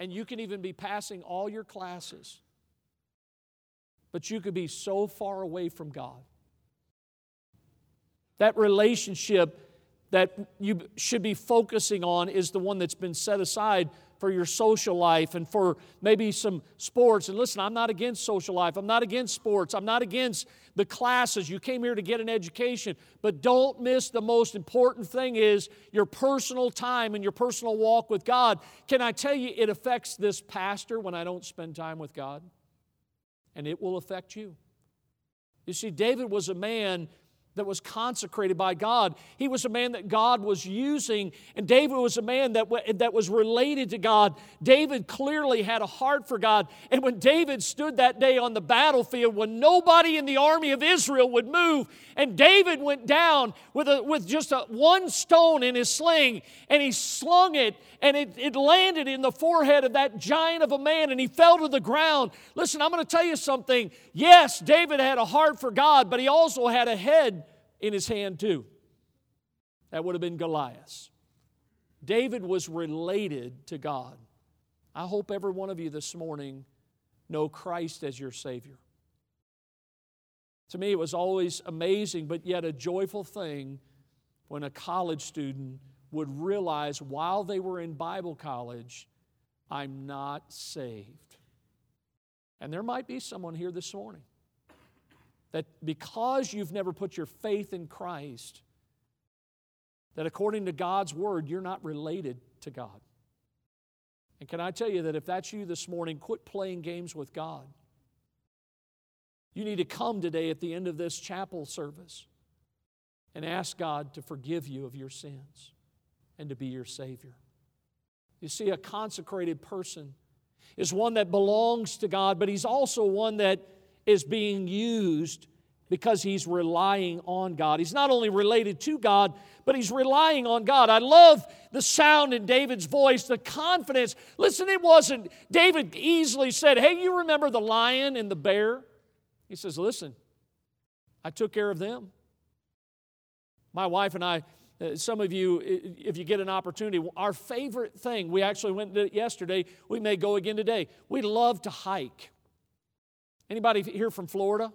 and you can even be passing all your classes, but you could be so far away from God? That relationship that you should be focusing on is the one that's been set aside for your social life and for maybe some sports. And listen, I'm not against social life. I'm not against sports. I'm not against the classes. You came here to get an education. But don't miss the most important thing is your personal time and your personal walk with God. Can I tell you, it affects this pastor when I don't spend time with God? And it will affect you. You see, David was a man that was consecrated by God. He was a man that God was using, and David was a man that was related to God. David clearly had a heart for God, and when David stood that day on the battlefield, when nobody in the army of Israel would move, and David went down with just one stone in his sling, and he slung it, and it landed in the forehead of that giant of a man, and he fell to the ground. Listen, I'm going to tell you something. Yes, David had a heart for God, but he also had a head in his hand too. That would have been Goliath. David was related to God. I hope every one of you this morning know Christ as your Savior. To me, it was always amazing, but yet a joyful thing when a college student would realize while they were in Bible college, I'm not saved. And there might be someone here this morning that because you've never put your faith in Christ, that according to God's Word, you're not related to God. And can I tell you that if that's you this morning, quit playing games with God. You need to come today at the end of this chapel service and ask God to forgive you of your sins and to be your Savior. You see, a consecrated person is one that belongs to God, but he's also one that is being used because he's relying on God. He's not only related to God, but he's relying on God. I love the sound in David's voice, the confidence. Listen, it wasn't, David easily said, hey, you remember the lion and the bear? He says, listen, I took care of them. My wife and I, some of you, if you get an opportunity, our favorite thing, we actually went to it yesterday, we may go again today. We love to hike. Anybody here from Florida?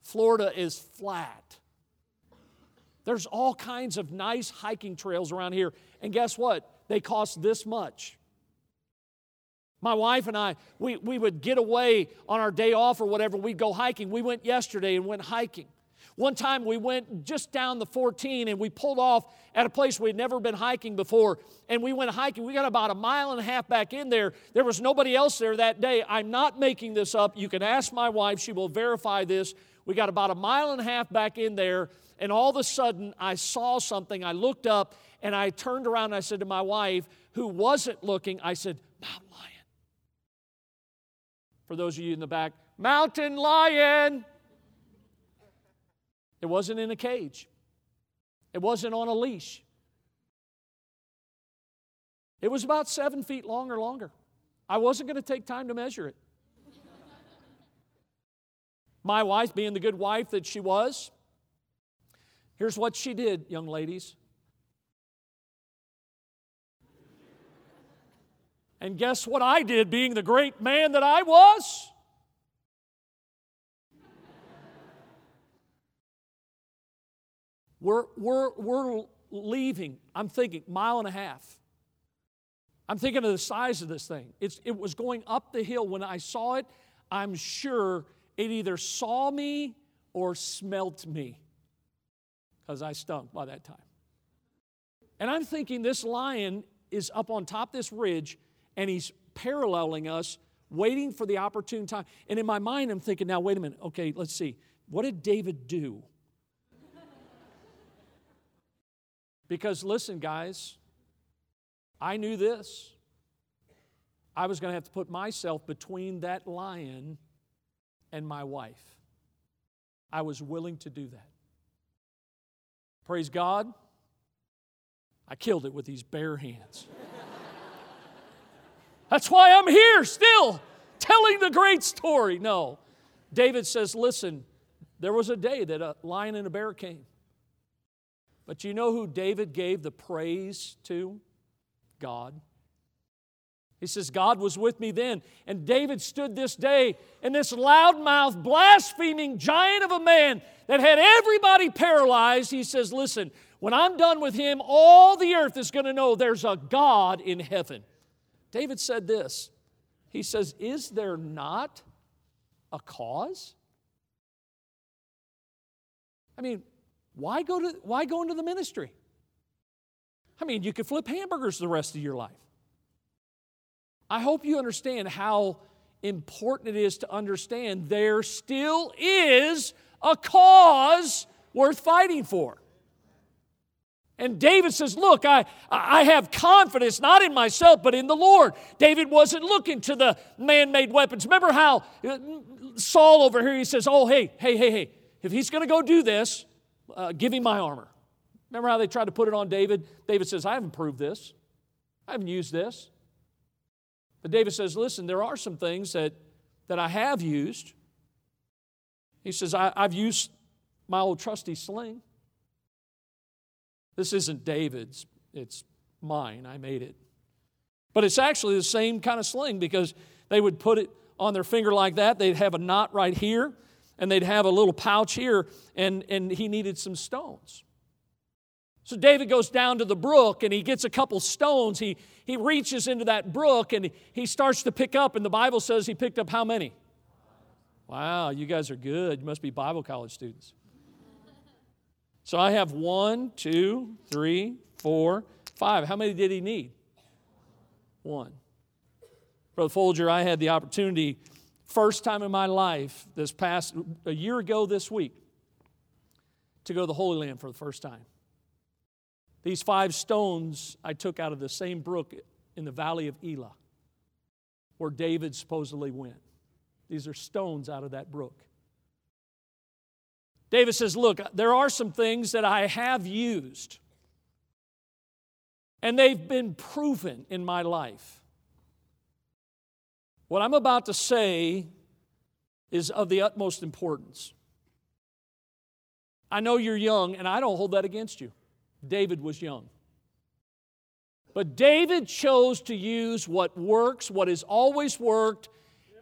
Florida is flat. There's all kinds of nice hiking trails around here. And guess what? They cost this much. My wife and I, we would get away on our day off or whatever. We'd go hiking. We went yesterday and went hiking. One time we went just down the 14 and we pulled off at a place we'd never been hiking before. And we went hiking. We got about a mile and a half back in there. There was nobody else there that day. I'm not making this up. You can ask my wife. She will verify this. We got about a mile and a half back in there, and all of a sudden I saw something. I looked up, and I turned around, and I said to my wife, who wasn't looking, I said, mountain lion. For those of you in the back, mountain lion. It wasn't in a cage. It wasn't on a leash. It was about 7 feet long or longer. I wasn't going to take time to measure it. My wife, being the good wife that she was, here's what she did, young ladies. And guess what I did, being the great man that I was? We're leaving. I'm thinking, mile and a half. I'm thinking of the size of this thing. It was going up the hill. When I saw it, I'm sure it either saw me or smelt me, because I stunk by that time. And I'm thinking this lion is up on top of this ridge, and he's paralleling us, waiting for the opportune time. And in my mind, I'm thinking, now, wait a minute. Okay, let's see. What did David do? Because listen, guys, I knew this. I was going to have to put myself between that lion and my wife. I was willing to do that. Praise God, I killed it with these bare hands. That's why I'm here still, telling the great story. No, David says, listen, there was a day that a lion and a bear came. But you know who David gave the praise to? God. He says, God was with me then. And David stood this day, and this loudmouth, blaspheming giant of a man that had everybody paralyzed, he says, listen, when I'm done with him, all the earth is going to know there's a God in heaven. David said this. He says, is there not a cause? I mean, why go into the ministry? I mean, you could flip hamburgers the rest of your life. I hope you understand how important it is to understand there still is a cause worth fighting for. And David says, look, I have confidence, not in myself, but in the Lord. David wasn't looking to the man-made weapons. Remember how Saul over here, he says, oh, hey, if he's going to go do this, give him my armor. Remember how they tried to put it on David? David says, I haven't proved this. I haven't used this. But David says, listen, there are some things that I have used. He says, I've used my old trusty sling. This isn't David's. It's mine. I made it. But it's actually the same kind of sling, because they would put it on their finger like that. They'd have a knot right here, and they'd have a little pouch here, and he needed some stones. So David goes down to the brook, and he gets a couple stones. He reaches into that brook, and he starts to pick up, and the Bible says he picked up how many? Wow, you guys are good. You must be Bible college students. So I have 1, 2, 3, 4, 5. How many did he need? 1. Brother Folger, I had the opportunity, first time in my life, a year ago this week, to go to the Holy Land for the first time. These 5 stones I took out of the same brook in the Valley of Elah, where David supposedly went. These are stones out of that brook. David says, look, there are some things that I have used, and they've been proven in my life. What I'm about to say is of the utmost importance. I know you're young, and I don't hold that against you. David was young. But David chose to use what works, what has always worked.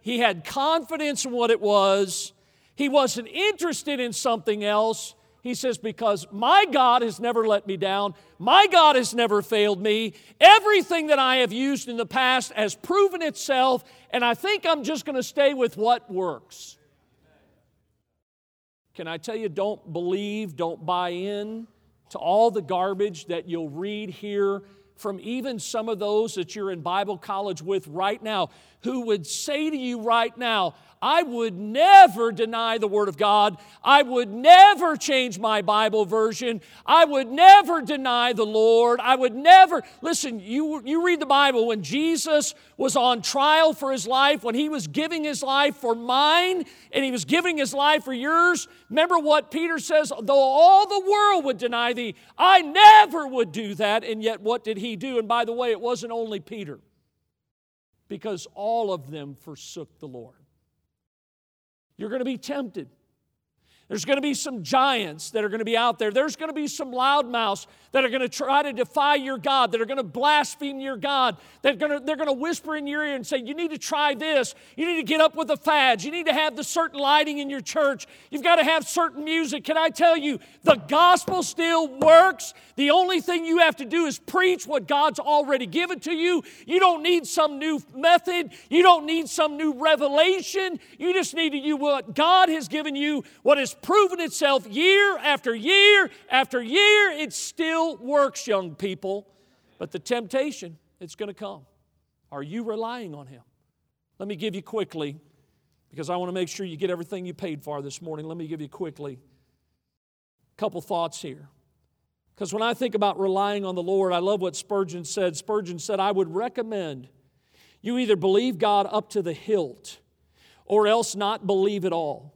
He had confidence in what it was. He wasn't interested in something else. He says, because my God has never let me down. My God has never failed me. Everything that I have used in the past has proven itself, and I think I'm just going to stay with what works. Can I tell you, don't believe, don't buy in to all the garbage that you'll read here from even some of those that you're in Bible college with right now, who would say to you right now, I would never deny the Word of God. I would never change my Bible version. I would never deny the Lord. I would never... Listen, you read the Bible. When Jesus was on trial for his life, when he was giving his life for mine, and he was giving his life for yours, remember what Peter says, though all the world would deny thee, I never would do that. And yet what did he do? And by the way, it wasn't only Peter, because all of them forsook the Lord. You're going to be tempted. There's going to be some giants that are going to be out there. There's going to be some loudmouths that are going to try to defy your God, that are going to blaspheme your God, that they're going to whisper in your ear and say, you need to try this. You need to get up with the fads. You need to have the certain lighting in your church. You've got to have certain music. Can I tell you, the gospel still works. The only thing you have to do is preach what God's already given to you. You don't need some new method. You don't need some new revelation. You just need to do what God has given you, what is proven itself year after year after year. It still works, young people. But the temptation, it's going to come. Are you relying on him? Let me give you quickly, because I want to make sure you get everything you paid for this morning. Let me give you quickly a couple thoughts here. Because when I think about relying on the Lord, I love what Spurgeon said. Spurgeon said, I would recommend you either believe God up to the hilt or else not believe at all.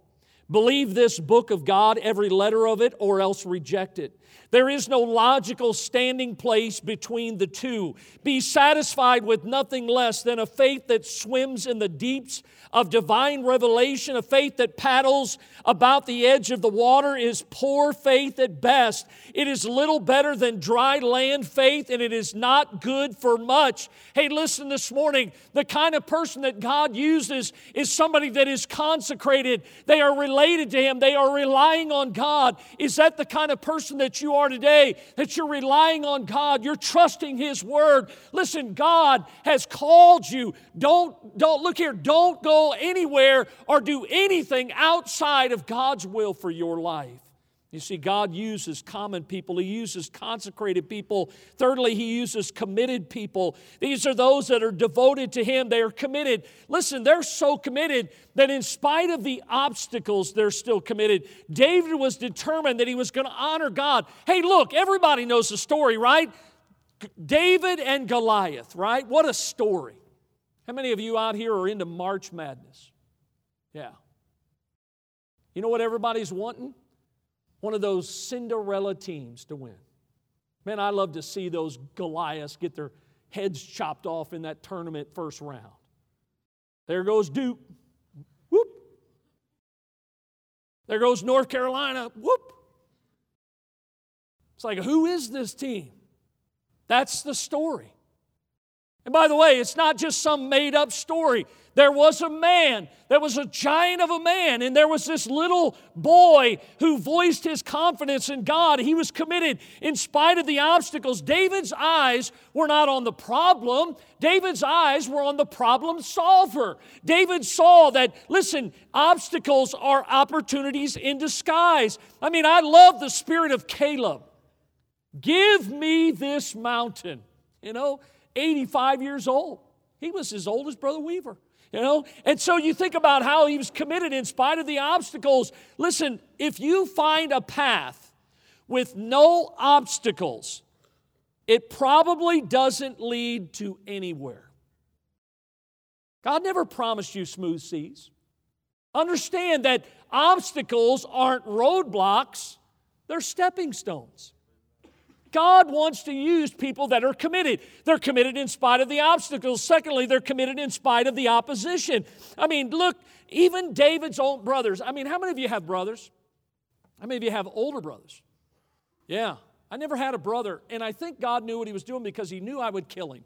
Believe this book of God, every letter of it, or else reject it. There is no logical standing place between the two. Be satisfied with nothing less than a faith that swims in the deeps of divine revelation. A faith that paddles about the edge of the water is poor faith at best. It is little better than dry land faith, and it is not good for much. Hey, listen this morning. The kind of person that God uses is somebody that is consecrated. They are related to him. They are relying on God. Is that the kind of person that you are today, that you're relying on God, you're trusting his word? Listen, God has called you. Don't look here. Don't go anywhere or do anything outside of God's will for your life. You see, God uses common people. He uses consecrated people. Thirdly, he uses committed people. These are those that are devoted to him. They are committed. Listen, they're so committed that in spite of the obstacles, they're still committed. David was determined that he was going to honor God. Hey, look, everybody knows the story, right? David and Goliath, right? What a story. How many of you out here are into March Madness? Yeah. You know what everybody's wanting? One of those Cinderella teams to win. Man, I love to see those Goliaths get their heads chopped off in that tournament first round. There goes Duke. Whoop. There goes North Carolina. Whoop. It's like, who is this team? That's the story. And by the way, it's not just some made-up story. There was a man, there was a giant of a man, and there was this little boy who voiced his confidence in God. He was committed in spite of the obstacles. David's eyes were not on the problem. David's eyes were on the problem solver. David saw that, listen, obstacles are opportunities in disguise. I mean, I love the spirit of Caleb. Give me this mountain. You know, 85 years old. He was as old as Brother Weaver. You know, and so you think about how he was committed in spite of the obstacles. Listen, if you find a path with no obstacles, it probably doesn't lead to anywhere. God never promised you smooth seas. Understand that obstacles aren't roadblocks, they're stepping stones. God wants to use people that are committed. They're committed in spite of the obstacles. Secondly, they're committed in spite of the opposition. I mean, look, even David's own brothers. I mean, how many of you have brothers? How many of you have older brothers? Yeah, I never had a brother, and I think God knew what he was doing because he knew I would kill him.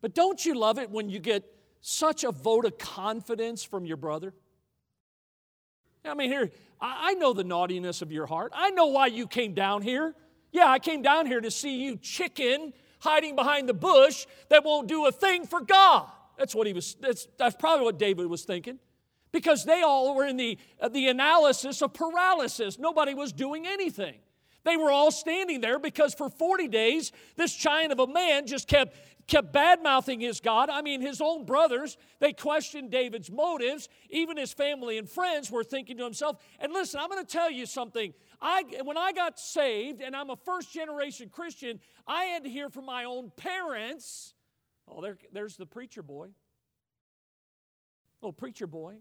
But don't you love it when you get such a vote of confidence from your brother? I mean, here, I know the naughtiness of your heart. I know why you came down here. Yeah, I came down here to see you chicken hiding behind the bush that won't do a thing for God. That's probably what David was thinking, because they all were in the analysis of paralysis. Nobody was doing anything. They were all standing there because for 40 days, this giant of a man just kept bad-mouthing his God. I mean, his own brothers, they questioned David's motives. Even his family and friends were thinking to himself, and listen, I'm going to tell you something. When I got saved, and I'm a first-generation Christian, I had to hear from my own parents. Oh, there's the preacher boy. Little preacher boy.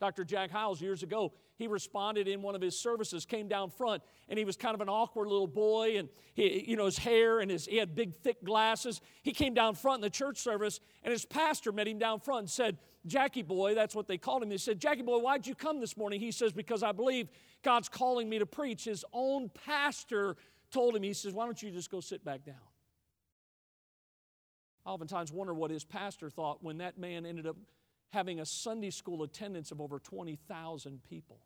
Dr. Jack Hiles, years ago, he responded in one of his services, came down front, and he was kind of an awkward little boy, and he, you know, his hair, and he had big, thick glasses. He came down front in the church service, and his pastor met him down front and said, Jackie boy, that's what they called him. He said, Jackie boy, why'd you come this morning? He says, because I believe God's calling me to preach. His own pastor told him, he says, why don't you just go sit back down? I oftentimes wonder what his pastor thought when that man ended up having a Sunday school attendance of over 20,000 people.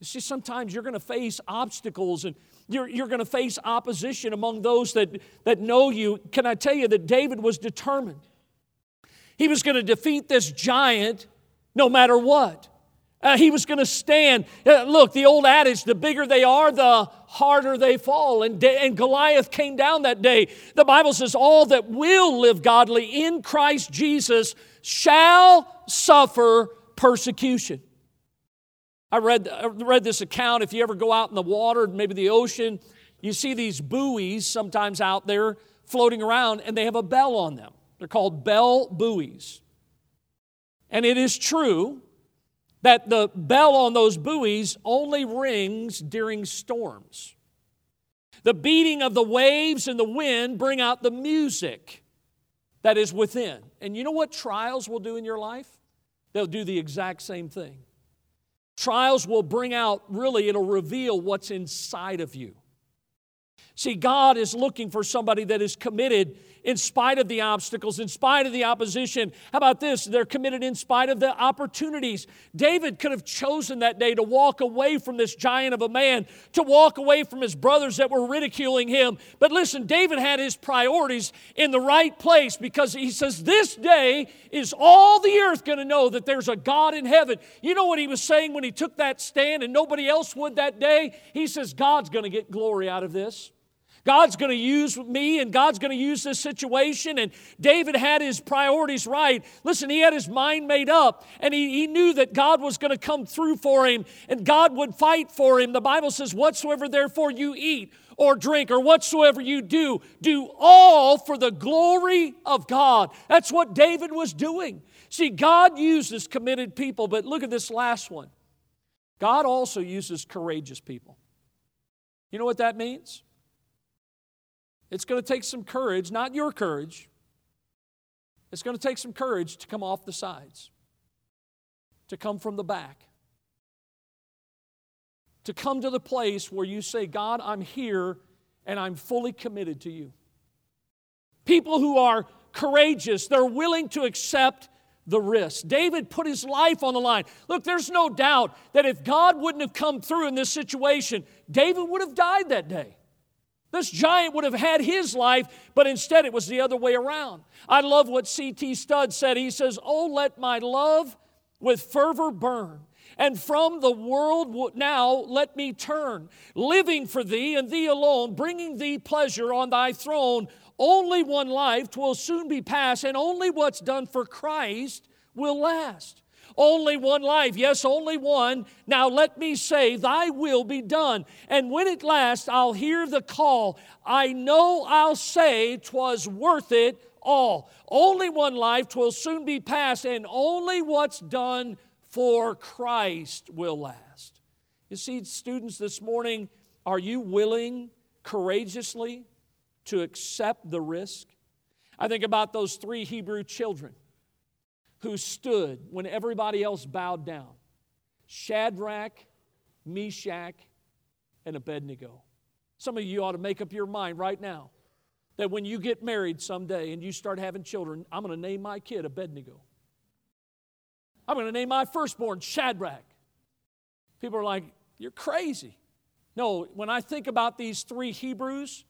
You see, sometimes you're going to face obstacles and you're going to face opposition among those that know you. Can I tell you that David was determined? He was going to defeat this giant no matter what. He was going to stand. Look, the old adage, the bigger they are, the harder they fall. And Goliath came down that day. The Bible says, all that will live godly in Christ Jesus shall suffer persecution. I read this account. If you ever go out in the water, maybe the ocean, you see these buoys sometimes out there floating around, and they have a bell on them. They're called bell buoys. And it is true that the bell on those buoys only rings during storms. The beating of the waves and the wind bring out the music that is within. And you know what trials will do in your life? They'll do the exact same thing. Trials will bring out, really, it'll reveal what's inside of you. See, God is looking for somebody that is committed in spite of the obstacles, in spite of the opposition. How about this? They're committed in spite of the opportunities. David could have chosen that day to walk away from this giant of a man, to walk away from his brothers that were ridiculing him. But listen, David had his priorities in the right place because he says, this day is all the earth going to know that there's a God in heaven. You know what he was saying when he took that stand and nobody else would that day? He says, God's going to get glory out of this. God's going to use me, and God's going to use this situation. And David had his priorities right. Listen, he had his mind made up, and he knew that God was going to come through for him, and God would fight for him. The Bible says, whatsoever therefore you eat or drink or whatsoever you do, do all for the glory of God. That's what David was doing. See, God uses committed people, but look at this last one. God also uses courageous people. You know what that means? It's going to take some courage, not your courage. It's going to take some courage to come off the sides, to come from the back, to come to the place where you say, God, I'm here and I'm fully committed to you. People who are courageous, they're willing to accept the risk. David put his life on the line. Look, there's no doubt that if God wouldn't have come through in this situation, David would have died that day. This giant would have had his life, but instead it was the other way around. I love what C.T. Studd said. He says, oh, let my love with fervor burn, and from the world now let me turn, living for thee and thee alone, bringing thee pleasure on thy throne. Only one life 'twill soon be past, and only what's done for Christ will last. Only one life, yes, only one. Now let me say, thy will be done. And when at last I'll hear the call, I know I'll say 'twas worth it all. Only one life, 'twill soon be past, and only what's done for Christ will last. You see, students, this morning, are you willing courageously to accept the risk? I think about those three Hebrew children who stood when everybody else bowed down. Shadrach, Meshach, and Abednego. Some of you ought to make up your mind right now that when you get married someday and you start having children, I'm going to name my kid Abednego. I'm going to name my firstborn Shadrach. People are like, you're crazy. No, when I think about these three Hebrews,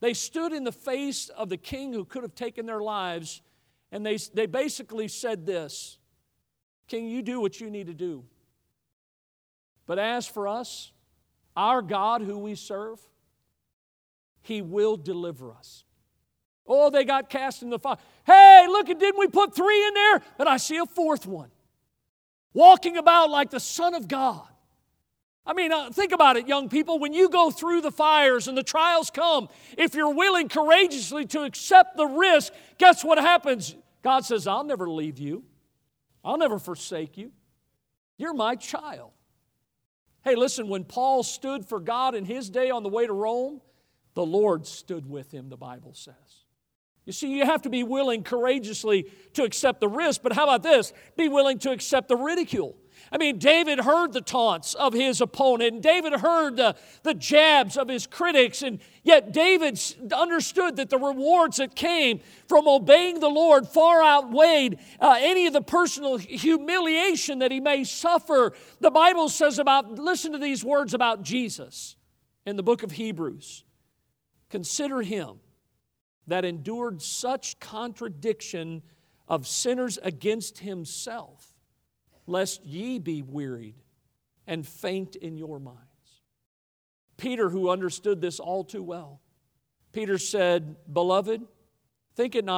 they stood in the face of the king who could have taken their lives. And they basically said this, King, you do what you need to do. But as for us, Our God who we serve, He will deliver us. Oh, they got cast in the fire. Hey, look, didn't we put three in there? But I see a fourth one walking about like the Son of God. I mean, think about it, young people. When you go through the fires and the trials come, if you're willing courageously to accept the risk, guess what happens? God says, I'll never leave you. I'll never forsake you. You're my child. Hey, listen, when Paul stood for God in his day on the way to Rome, the Lord stood with him, the Bible says. You see, you have to be willing courageously to accept the risk, but how about this? Be willing to accept the ridicule. I mean, David heard the taunts of his opponent, and David heard the jabs of his critics, and yet David understood that the rewards that came from obeying the Lord far outweighed any of the personal humiliation that he may suffer. The Bible says about, listen to these words about Jesus in the book of Hebrews. Consider him that endured such contradiction of sinners against himself, lest ye be wearied and faint in your minds. Peter, who understood this all too well, Peter said, Beloved, think it not